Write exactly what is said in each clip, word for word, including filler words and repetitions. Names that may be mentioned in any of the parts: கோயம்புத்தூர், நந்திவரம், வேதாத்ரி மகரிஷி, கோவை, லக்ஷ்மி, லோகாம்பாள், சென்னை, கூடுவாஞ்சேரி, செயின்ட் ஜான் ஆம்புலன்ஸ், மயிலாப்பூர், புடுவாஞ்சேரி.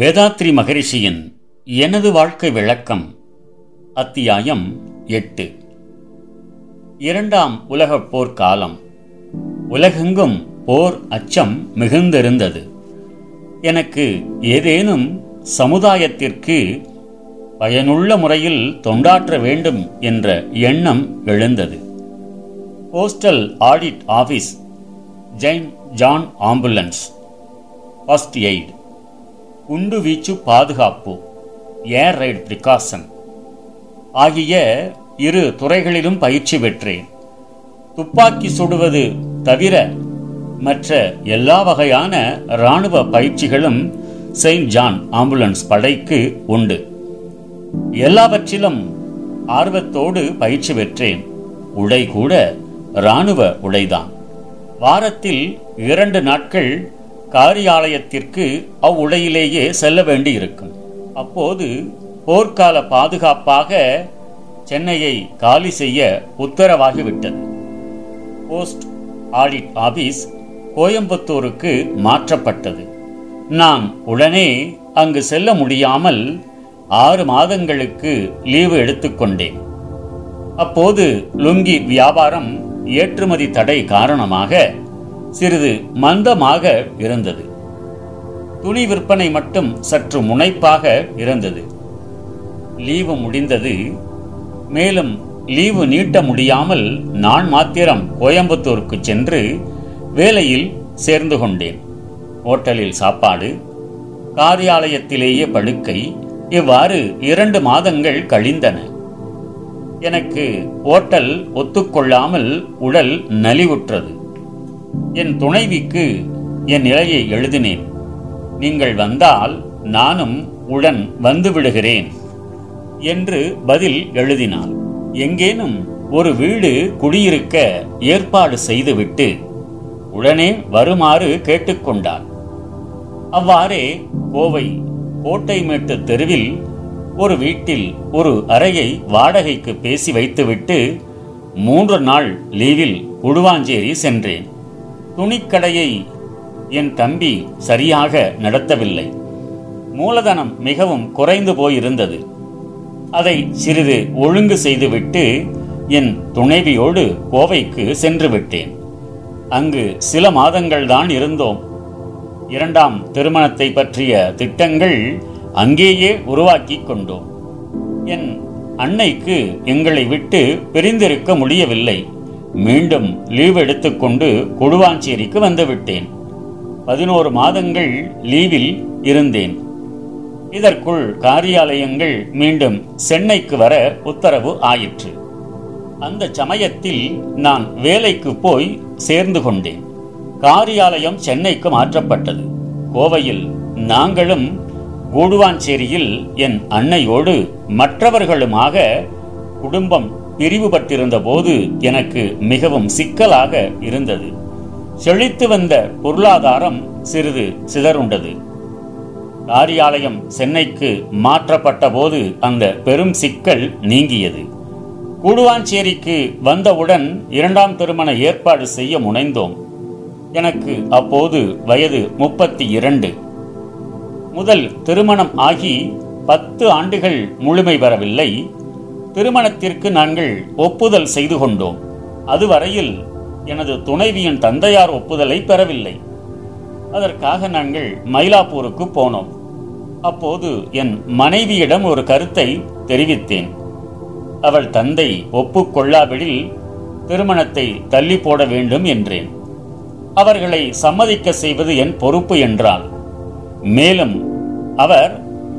வேதாத்ரி மகரிஷியின் எனது வாழ்க்கை விளக்கம், அத்தியாயம் எட்டு. இரண்டாம் உலகப் போர் காலம். உலகெங்கும் போர் அச்சம் மிகுந்திருந்தது. எனக்கு ஏதேனும் சமுதாயத்திற்கு பயனுள்ள முறையில் தொண்டாற்ற வேண்டும் என்ற எண்ணம் எழுந்தது. Postal audit office, செயின்ட் ஜான் ஆம்புலன்ஸ், first aid, குண்டு வீச்சு பாதுகாப்பு, ஏர் ரைட் பிரிகாஷன் ஆகிய இரு துறைகளிலும் பயிற்சி பெற்றேன். துப்பாக்கி சுடுவது தவிர மற்ற எல்லா வகையான இராணுவ பயிற்சிகளும் செயின்ட் ஜான் ஆம்புலன்ஸ் படைக்கு உண்டு. எல்லாவற்றிலும் ஆர்வத்தோடு பயிற்சி பெற்றேன். உடை கூட இராணுவ உடைதான். வாரத்தில் இரண்டு நாட்கள் காரியாலயத்திற்கு அவ்வுடையிலேயே செல்ல வேண்டியிருக்கும். அப்போது போர்க்கால பாதுகாப்பாக சென்னையை காலி செய்ய உத்தரவாகிவிட்டது. போஸ்ட் ஆடிட் ஆபீஸ் கோயம்புத்தூருக்கு மாற்றப்பட்டது. நான் உடனே அங்கு செல்ல முடியாமல் ஆறு மாதங்களுக்கு லீவு எடுத்துக்கொண்டேன். அப்போது லுங்கி வியாபாரம் ஏற்றுமதி தடை காரணமாக சிறிது மந்தமாக இருந்தது. துணி விற்பனை மட்டும் சற்று முனைப்பாக இருந்தது. லீவு முடிந்தது. மேலும் லீவு நீட்ட முடியாமல் நான் மாத்திரம் கோயம்புத்தூருக்கு சென்று வேலையில் சேர்ந்து கொண்டேன். ஹோட்டலில் சாப்பாடு, காரியாலயத்திலேயே படுக்கை, இவ்வாறு இரண்டு மாதங்கள் கழிந்தன. எனக்கு ஹோட்டல் ஒத்துக்கொள்ளாமல் உடல் நலிவுற்றது. என் துணைவிக்கு என் நிலையை எழுதினேன். நீங்கள் வந்தால் நானும் உடன் வந்து விடுகிறேன் என்று பதில் எழுதினாள். எங்கேனும் ஒரு வீடு குடியிருக்க ஏற்பாடு செய்துவிட்டு உடனே வருமாறு கேட்டுக்கொண்டாள். அவ்வாறே கோவை கோட்டைமேட்டு தெருவில் ஒரு வீட்டில் ஒரு அறையை வாடகைக்கு பேசி வைத்துவிட்டு மூன்று நாள் லீவில் புடுவாஞ்சேரி சென்றேன். துணிக்கடையை என் தம்பி சரியாக நடத்தவில்லை. மூலதனம் மிகவும் குறைந்து போயிருந்தது. அதை சிறிது ஒழுங்கு செய்துவிட்டு என் துணைவியோடு கோவைக்கு சென்று விட்டேன். அங்கு சில மாதங்கள்தான் இருந்தோம். இரண்டாம் திருமணத்தை பற்றிய திட்டங்கள் அங்கேயே உருவாக்கி கொண்டோம். என் அன்னைக்கு எங்களை விட்டு பிரிந்திருக்க முடியவில்லை. மீண்டும் லீவ் எடுத்துக்கொண்டு கூடுவாஞ்சேரிக்கு வந்துவிட்டேன். பதினோரு மாதங்கள் லீவில் இருந்தேன். இதற்குள் காரியாலயங்கள் மீண்டும் சென்னைக்கு வர உத்தரவு ஆயிற்று. அந்த சமயத்தில் நான் வேலைக்கு போய் சேர்ந்து கொண்டேன். காரியாலயம் சென்னைக்கு மாற்றப்பட்டது. கோவையில் நாங்களும், கூடுவாஞ்சேரியில் என் அன்னையோடு மற்றவர்களுமாக குடும்பம் பிரிவுபட்டிருந்த போது எனக்கு மிகவும் சிக்கலாக இருந்தது. செழித்து வந்த பொருளாதாரம் சிறிது சிதறுண்டது. காரியாலயம் சென்னைக்கு மாற்றப்பட்ட போது அந்த பெரும் சிக்கல் நீங்கியது. கூடுவாஞ்சேரிக்கு வந்தவுடன் இரண்டாம் திருமண ஏற்பாடு செய்ய முனைந்தோம். எனக்கு அப்போது வயது முப்பத்தி இரண்டு. முதல் திருமணம் ஆகி பத்து ஆண்டுகள் முழுமை பெறவில்லை. திருமணத்திற்கு நாங்கள் ஒப்புதல் செய்து கொண்டோம். அதுவரையில் எனது துணைவியின் தந்தையார் ஒப்புதலை பெறவில்லை. அதற்காக நாங்கள் மயிலாப்பூருக்கு போனோம். அப்போது என் மனைவியிடம் ஒரு கருத்தை தெரிவித்தேன். அவள் தந்தை ஒப்புக்கொள்ளாவிடில் திருமணத்தை தள்ளி போட வேண்டும் என்றேன். அவர்களை சம்மதிக்க செய்வது என் பொறுப்பு என்றாள். மேலும் அவர்,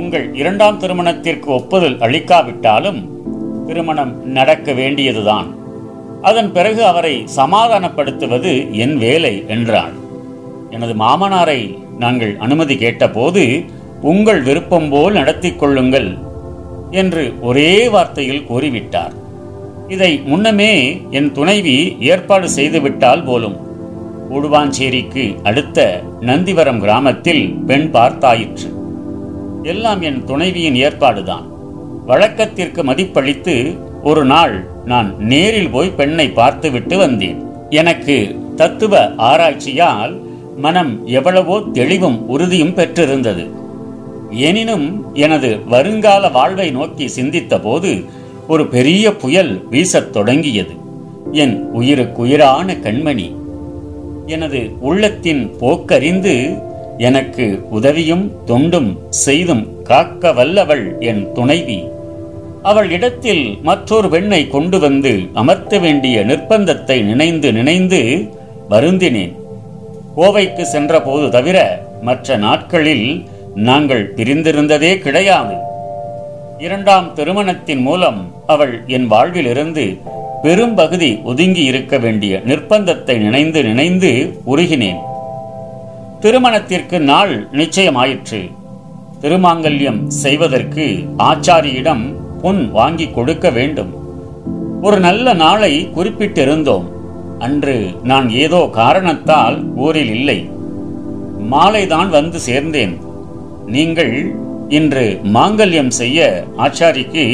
உங்கள் இரண்டாம் திருமணத்திற்கு ஒப்புதல் அளிக்காவிட்டாலும் திருமணம் நடக்க வேண்டியதுதான், அதன் பிறகு அவரை சமாதானப்படுத்துவது என் வேலை என்றான். எனது மாமனாரை நாங்கள் அனுமதி கேட்டபோது, உங்கள் விருப்பம் போல் நடத்தி கொள்ளுங்கள் என்று ஒரே வார்த்தையில் கூறிவிட்டார். இதை முன்னமே என் துணைவி ஏற்பாடு செய்துவிட்டால் போலும். கூடுவாஞ்சேரிக்கு அடுத்த நந்திவரம் கிராமத்தில் பெண் பார்த்தாயிற்று. எல்லாம் என் துணைவியின் ஏற்பாடுதான். வழக்கத்திற்கு மதிப்பளித்து ஒரு நாள் நான் நேரில் போய் பெண்ணை பார்த்துவிட்டு வந்தேன். எனக்கு தத்துவ ஆராய்ச்சியால் மனம் எவ்வளவோ தெளிவும் உறுதியும் பெற்றிருந்தது. எனினும் எனது வருங்கால வாழ்வை நோக்கி சிந்தித்த போது ஒரு பெரிய புயல் வீசத் தொடங்கியது. என் உயிருக்குயிரான கண்மணி எனது உள்ளத்தின் போக்கறிந்து எனக்கு உதவியும் தொண்டும் செய்தும் காக்க வல்லவள் என் துணைவி. அவள் இடத்தில் மற்றொரு பெண்ணை கொண்டு வந்து அமர்த்த வேண்டிய நிர்பந்தத்தை நினைந்து நினைந்து வருந்தினேன். கோவைக்கு சென்ற போது தவிர மற்ற நாட்களில் நாங்கள் பிரிந்திருந்ததே கிடையாது. இரண்டாம் திருமணத்தின் மூலம் அவள் என் வாழ்விலிருந்து பெரும்பகுதி ஒதுங்கி இருக்க வேண்டிய நிர்பந்தத்தை நினைந்து நினைந்து உருகினேன். திருமணத்திற்கு நாள் நிச்சயமாயிற்று. திருமாங்கல்யம் செய்வதற்கு ஆச்சாரியிடம் பொன் வாங்கி கொடுக்க வேண்டும். ஒரு நல்ல நாளை குறிப்பிட்டிருந்தோம். அன்று நான் ஏதோ காரணத்தால் ஊரில் இல்லை. மாலைதான் வந்து சேர்ந்தேன். நீங்கள் இன்று மாங்கல்யம் செய்ய ஆச்சாரிக்கு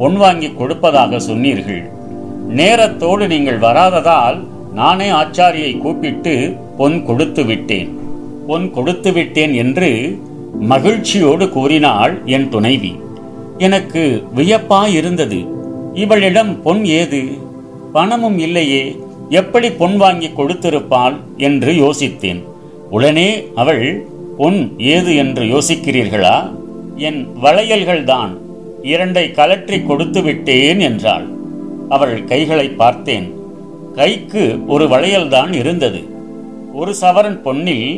பொன் வாங்கி கொடுப்பதாக சொன்னீர்கள். நேரத்தோடு நீங்கள் வராததால் நானே ஆச்சாரியை கூப்பிட்டு பொன் கொடுத்து விட்டேன் பொன் கொடுத்து விட்டேன் என்று மகிழ்ச்சியோடு கூறினாள் என் துணைவி. எனக்கு வியப்பாயிருந்தது. இவளிடம் பொன் ஏது? பணமும் இல்லையே, எப்படி பொன் வாங்கி கொடுத்திருப்பாள் என்று யோசித்தேன். உடனே அவள், பொன் ஏது என்று யோசிக்கிறீர்களா? என் வளையல்கள்தான், இரண்டை கலற்றி கொடுத்து விட்டேன் என்றாள். அவள் கைகளை பார்த்தேன். கைக்கு ஒரு வளையல்தான் இருந்தது. ஒரு சவரன் பொன்னில்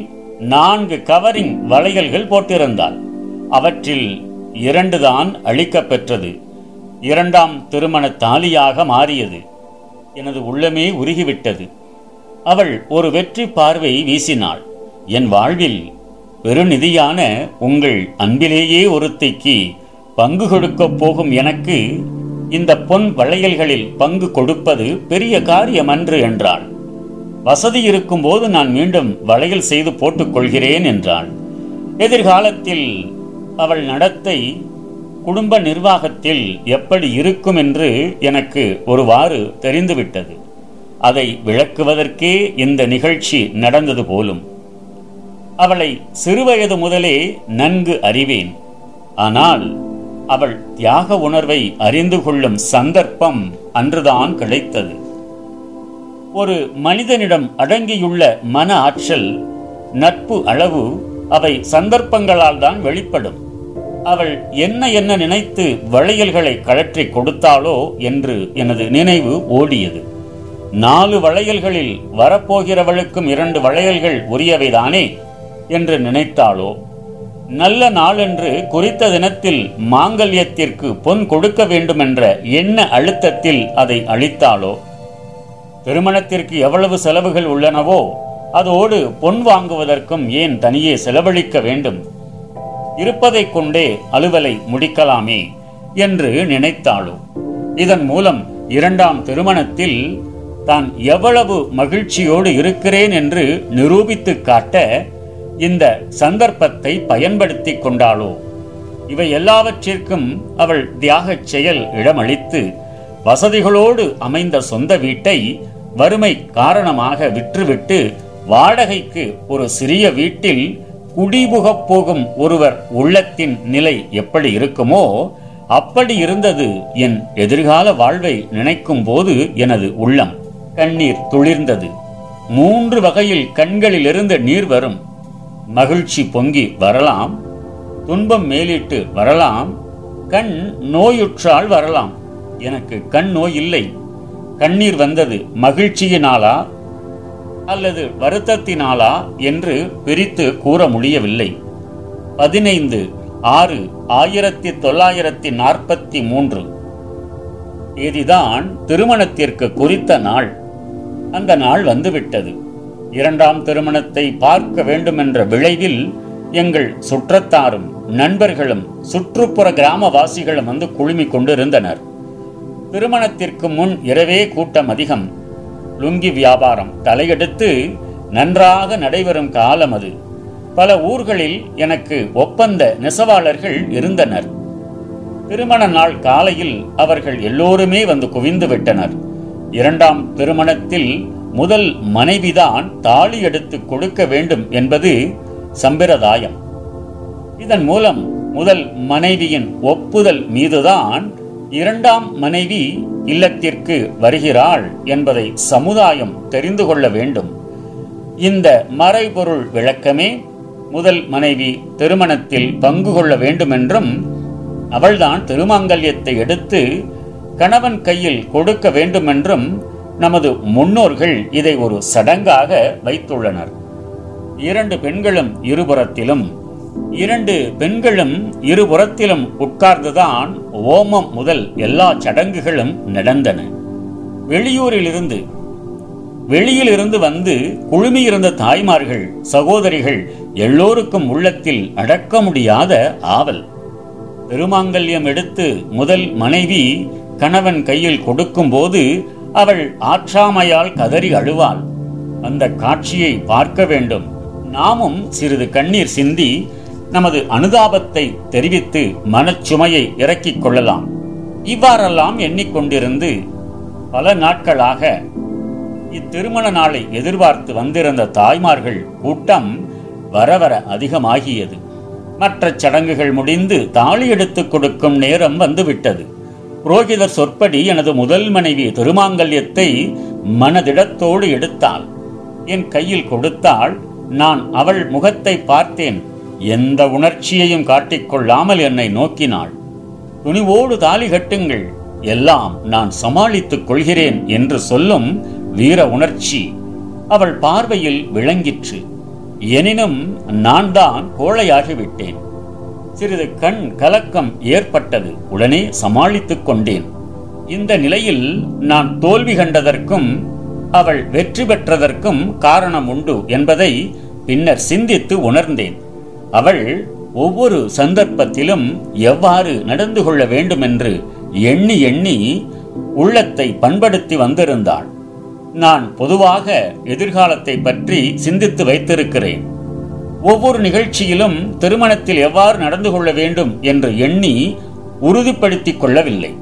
நான்கு கவரிங் வளையல்கள் போட்டிருந்தாள். அவற்றில் இரண்டு தான் அளிக்க பெற்றது. இரண்டாம் திருமண தாலியாக மாறியது. எனது உள்ளமே உருகிவிட்டது. அவள் ஒரு வெற்றி பார்வை வீசினாள். என் வாழ்வில் பெருநிதியான உங்கள் அன்பிலேயே ஒருத்திக்கு பங்கு கொடுக்கப் போகும் எனக்கு இந்த பொன் வளையல்களில் பங்கு கொடுப்பது பெரிய காரியமன்று என்றாள். வசதி இருக்கும் போது நான் மீண்டும் வளையல் செய்து போட்டுக்கொள்கிறேன் என்றாள். எதிர்காலத்தில் அவள் நடத்தை குடும்ப நிர்வாகத்தில் எப்படி இருக்கும் என்று எனக்கு ஒருவாறு தெரிந்துவிட்டது. அதை விளக்குவதற்கே இந்த நிகழ்ச்சி நடந்தது போலும். அவளை சிறுவயது முதலே நன்கு அறிவேன். ஆனால் அவள் தியாக உணர்வை அறிந்து கொள்ளும் சந்தர்ப்பம் அன்றுதான் கிடைத்தது. ஒரு மனிதனிடம் அடங்கியுள்ள மன ஆற்றல், நட்பு அளவு அவை சந்தர்ப்பங்களால் தான் வெளிப்படும். அவள் என்ன என்ன நினைத்து வளையல்களை கழற்றி கொடுத்தாளோ என்று எனது நினைவு ஓடியது. நாலு வளையல்களில் வரப்போகிறவளுக்கும் இரண்டு வளையல்கள் உரியவைதானே என்று நினைத்தாளோ? நல்ல நாளென்று குறித்த தினத்தில் மாங்கல்யத்திற்கு பொன் கொடுக்க வேண்டுமென்ற எண்ண அழுத்தத்தில் அதை அளித்தாளோ? திருமணத்திற்கு எவ்வளவு செலவுகள் உள்ளனவோ அதோடு பொன் வாங்குவதற்கும் ஏன் தனியே செலவழிக்க வேண்டும்? இருப்பதை கொண்டே அலுவலை முடிக்கலாமே என்று நினைத்தாளோ? இதன் மூலம் இரண்டாம் திருமணத்தில் தான் எவ்வளவு மகிழ்ச்சியோடு இருக்கிறேன் என்று நிரூபித்து காட்ட இந்த சந்தர்ப்பத்தை பயன்படுத்தி கொண்டாளோ? இவை எல்லாவற்றிற்கும் அவள் தியாகச் செயல் இடமளித்து வசதிகளோடு அமைந்த சொந்த வீட்டை வறுமை காரணமாக விற்றுவிட்டு வாடகைக்கு ஒரு சிறிய வீட்டில் குடிபுகப் போகும் ஒருவர் உள்ளத்தின் நிலை எப்படி இருக்குமோ அப்படி இருந்தது என் எதிர்கால வாழ்வை நினைக்கும் போது எனது உள்ளம் கண்ணீர் துளிர்ந்தது. மூன்று வகையில் கண்களிலிருந்து நீர் வரும். மகிழ்ச்சி பொங்கி வரலாம், துன்பம் மேலிட்டு வரலாம், கண் நோயுற்றால் வரலாம். எனக்கு கண் நோய் இல்லை. கண்ணீர் வந்தது மகிழ்ச்சியினாலா அல்லது வருத்தத்தினாலா என்று பிரித்து கூற முடியவில்லை. பதினைந்து ஆறு ஆயிரத்தி தொள்ளாயிரத்தி நாற்பத்தி மூன்று தேதிதான் திருமணத்திற்கு குறித்த நாள். அந்த நாள் வந்துவிட்டது. இரண்டாம் திருமணத்தை பார்க்க வேண்டுமென்ற விளைவில் எங்கள் சுற்றத்தாரும் நண்பர்களும் சுற்றுப்புற கிராமவாசிகளும் வந்து குழுமி கொண்டிருந்தனர். திருமணத்திற்கு முன் இரவே கூட்டம் அதிகம். லுங்கி வியாபாரம் தலையெடுத்து நன்றாக நடைபெறும் காலம் அது. பல ஊர்களில் எனக்கு ஒப்பந்த நெசவாளர்கள் இருந்தனர். திருமண நாள் காலையில் அவர்கள் எல்லோருமே வந்து குவிந்து விட்டனர். இரண்டாம் திருமணத்தில் முதல் மனைவிதான் தாலி எடுத்து கொடுக்க வேண்டும் என்பது சம்பிரதாயம். இதன் மூலம் முதல் மனைவியின் ஒப்புதல் மீதுதான் இரண்டாம் மனைவி இல்லத்திற்கு வருகிறாள் என்பதை சமுதாயம் தெரிந்து கொள்ள வேண்டும். இந்த மறைபொருள் விளக்கமே முதல் மனைவி திருமணத்தில் பங்கு கொள்ள வேண்டும் என்றும் அவள்தான் திருமாங்கல்யத்தை எடுத்து கணவன் கையில் கொடுக்க வேண்டுமென்றும் நமது முன்னோர்கள் இதை ஒரு சடங்காக வைத்துள்ளனர். இரண்டு பெண்களும் இருபுறத்திலும் இரண்டு பெண்களும் இருபுறத்திலும் உட்கார்ந்துதான் ஓமம் முதல் எல்லா சடங்குகளும் நடந்தன. வெளியூரிலிருந்து வெளியிலிருந்து வந்து குழுமியிருந்த தாய்மார்கள் சகோதரிகள் எல்லோருக்கும் உள்ளத்தில் அடக்க முடியாத ஆவல். திருமாங்கல்யம் எடுத்து முதல் மனைவி கணவன் கையில் கொடுக்கும் போது அவள் ஆற்றாமையால் கதறி அழுவாள். அந்த காட்சியை பார்க்க வேண்டும். நாமும் சிறிது கண்ணீர் சிந்தி நமது அனுதாபத்தை தெரிவித்து மனச்சுமையை இறக்கிக் கொள்ளலாம். இவ்வாறெல்லாம் எண்ணிக்கொண்டிருந்து பல நாட்களாக இத்திருமண நாளை எதிர்பார்த்து வந்திருந்த தாய்மார்கள் கூட்டம் வரவர அதிகமாகியது. மற்ற சடங்குகள் முடிந்து தாலி எடுத்து கொடுக்கும் நேரம் வந்துவிட்டது. புரோகிதர் சொற்படி எனது முதல் மனைவி திருமாங்கல்யத்தை மனதிடத்தோடு எடுத்தாள். என் கையில் கொடுத்தாள். நான் அவள் முகத்தை பார்த்தேன். எந்த உணர்ச்சியையும் காட்டிக்கொள்ளாமல் என்னை நோக்கினாள். துணிவோடு தாலி கட்டுங்கள், எல்லாம் நான் சமாளித்துக் கொள்கிறேன் என்று சொல்லும் வீர உணர்ச்சி அவள் பார்வையில் விளங்கிற்று. எனினும் நான் தான் கோழையாகிவிட்டேன். சிறிது கண் கலக்கம் ஏற்பட்டது. உடனே சமாளித்துக் கொண்டேன். இந்த நிலையில் நான் தோல்வி கண்டதற்கும் அவள் வெற்றி பெற்றதற்கும் காரணம் உண்டு என்பதை பின்னர் சிந்தித்து உணர்ந்தேன். அவள் ஒவ்வொரு சந்தர்ப்பத்திலும் எவ்வாறு நடந்து கொள்ள வேண்டும் என்று எண்ணி எண்ணி உள்ளத்தை பண்படுத்தி வந்திருந்தாள். நான் பொதுவாக எதிர்காலத்தை பற்றி சிந்தித்து வைத்திருக்கிறேன். ஒவ்வொரு நிகழ்ச்சியிலும் திருமணத்தில் எவ்வாறு நடந்து கொள்ள வேண்டும் என்று எண்ணி உறுதிப்படுத்திக் கொள்ளவில்லை.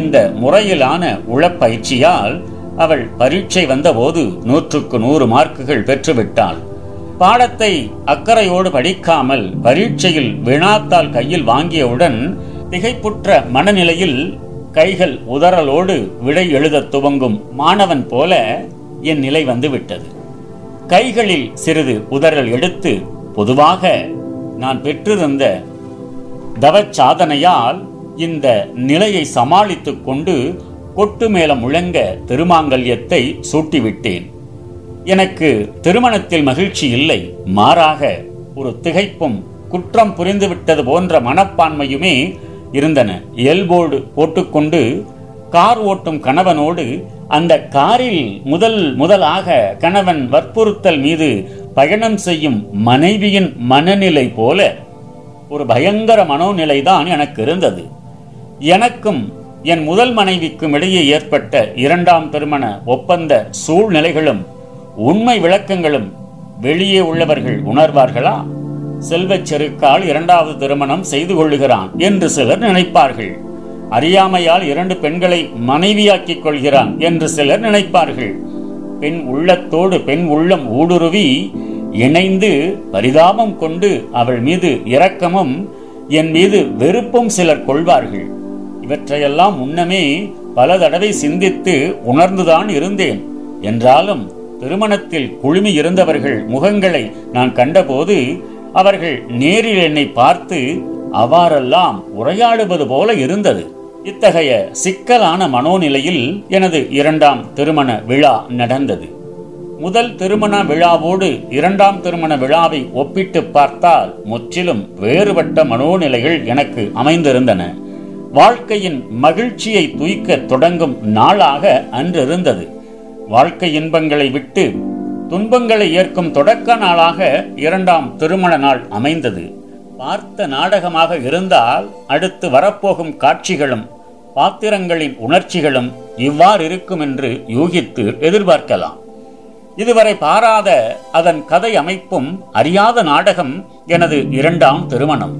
இந்த முறையிலான உளப்பயிற்சியால் அவள் பரீட்சை வந்தபோது நூற்றுக்கு நூறு மார்க்குகள் பெற்றுவிட்டாள். பாடத்தை அக்கறையோடு படிக்காமல் பரீட்சையில் வினாத்தாள் கையில் வாங்கியவுடன் திகைப்புற்ற மனநிலையில் கைகள் உதறலோடு விடை எழுத துவங்கும் மாணவன் போல என் நிலை வந்துவிட்டது. கைகளில் சிறிது உதறல் எடுத்து பொதுவாக நான் பெற்றிருந்த தவச்சாதனையால் இந்த நிலையை சமாளித்து கொண்டு கொட்டு மேளம் முழங்க திருமாங்கல்யத்தை சூட்டிவிட்டேன். எனக்கு திருமணத்தில் மகிழ்ச்சி இல்லை, மாறாக ஒரு திகைப்பும் குற்றம் புரிந்துவிட்டது போன்ற மனப்பான்மையுமே இருந்தன. எல்போர்டு போட்டுக்கொண்டு கார் ஓட்டும் கணவனோடு அந்த காரில் முதல் முதலாக கணவன் வற்புறுத்தல் மீது பயணம் செய்யும் மனைவியின் மனநிலை போல ஒரு பயங்கர மனோநிலைதான் எனக்கு இருந்தது. எனக்கும் என் முதல் மனைவிக்கும் இடையே ஏற்பட்ட இரண்டாம் திருமண ஒப்பந்த சூழ்நிலைகளும் உண்மை விளக்கங்களும் வெளியே உள்ளவர்கள் உணர்வார்களா? செல்வச் செருக்கால் இரண்டாவது திருமணம் செய்து கொள்ளுகிறான் என்று சிலர் நினைப்பார்கள். அறியாமையால் இரண்டு பெண்களை மனைவியாக்கிக் கொள்கிறான் என்று சிலர் நினைப்பார்கள். பெண் உள்ளத்தோடு பெண் உள்ளம் ஊடுருவி இணைந்து பரிதாபம் கொண்டு அவள் மீது இரக்கமும் என் மீது வெறுப்பும் சிலர் கொள்வார்கள். இவற்றையெல்லாம் முன்னமே பல தடவை சிந்தித்து உணர்ந்துதான் இருந்தேன். என்றாலும் திருமணத்தில் குழுமி இருந்தவர்கள் முகங்களை நான் கண்டபோது அவர்கள் நேரில் என்னை பார்த்து அவ்வாறெல்லாம் உரையாடுவது போல இருந்தது. இத்தகைய சிக்கலான மனோநிலையில் எனது இரண்டாம் திருமண விழா நடந்தது. முதல் திருமண விழாவோடு இரண்டாம் திருமண விழாவை ஒப்பிட்டு பார்த்தால் முற்றிலும் வேறுபட்ட மனோநிலைகள் எனக்கு அமைந்திருந்தன. வாழ்க்கையின் மகிழ்ச்சியை தூய்க்க தொடங்கும் நாளாக அன்றிருந்தது. வாழ்க்கை இன்பங்களை விட்டு துன்பங்களை ஏற்கும் தொடக்க நாளாக இரண்டாம் திருமண நாள் அமைந்தது. பார்த்த நாடகமாக இருந்தால் அடுத்து வரப்போகும் காட்சிகளும் பாத்திரங்களின் உணர்ச்சிகளும் இவ்வாறு இருக்கும் என்று யூகித்து எதிர்பார்க்கலாம். இதுவரை பாராத அதன் கதை அமைப்பும் அறியாத நாடகம் எனது இரண்டாம் திருமணம்.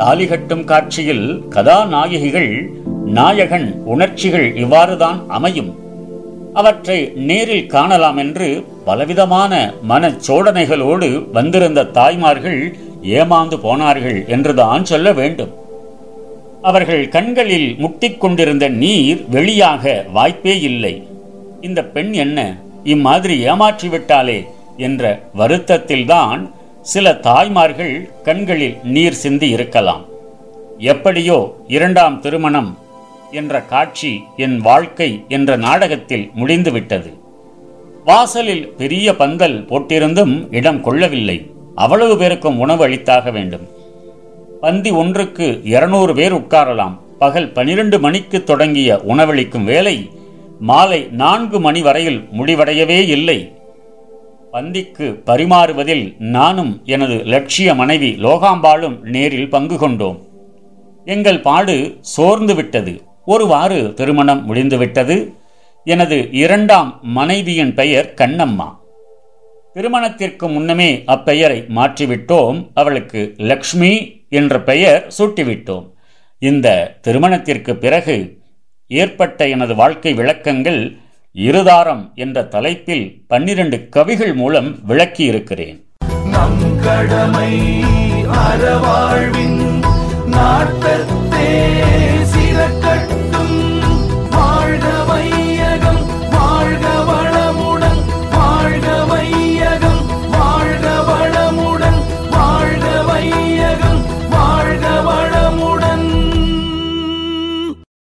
தாலிகட்டும் காட்சியில் கதாநாயகிகள் நாயகன் உணர்ச்சிகள் இவ்வாறுதான் அமையும். அவற்றை நேரில் காணலாம் என்று பலவிதமான மனச்சோடனைகளோடு வந்திருந்த தாய்மார்கள் ஏமாந்து போனார்கள் என்றுதான் சொல்ல வேண்டும். அவர்கள் கண்களில் முட்டிக் கொண்டிருந்த நீர் வெளியாக வாய்ப்பே இல்லை. இந்த பெண் என்ன இம்மாதிரி ஏமாற்றிவிட்டாளே என்ற வருத்தத்தில்தான் சில தாய்மார்கள் கண்களில் நீர் சிந்தி இருக்கலாம். எப்படியோ இரண்டாம் திருமணம் என்ற காட்சி என் வாழ்க்கை என்ற நாடகத்தில் முடிந்துவிட்டது. வாசலில் பெரிய பந்தல் போட்டிருந்தும் இடம் கொள்ளவில்லை. அவ்வளவு பேருக்கும் உணவு அளித்தாக வேண்டும். பந்தி ஒன்றுக்கு இருநூறு பேர் உட்காரலாம். பகல் பனிரெண்டு மணிக்கு தொடங்கிய உணவளிக்கும் வேலை மாலை நான்கு மணி வரையில் முடிவடையவே இல்லை. பந்திக்கு பரிமாறுவதில் நானும் எனது லட்சிய மனைவி லோகாம்பாளும் நேரில் பங்கு கொண்டோம். எங்கள் பாடு சோர்ந்து விட்டது. ஒருவாறு திருமணம் முடிந்துவிட்டது. எனது இரண்டாம் மனைவியின் பெயர் கண்ணம்மா. திருமணத்திற்கு முன்னமே அப்பெயரை மாற்றிவிட்டோம். அவளுக்கு லக்ஷ்மி என்ற பெயர் சூட்டிவிட்டோம். இந்த திருமணத்திற்கு பிறகு ஏற்பட்ட எனது வாழ்க்கை விளக்கங்கள் இருதாரம் என்ற தலைப்பில் பன்னிரண்டு கவிகள் மூலம் விளக்கி இருக்கிறேன். நம் கடமை அறவாழ்வின் நாட்டத்தே சிறக்க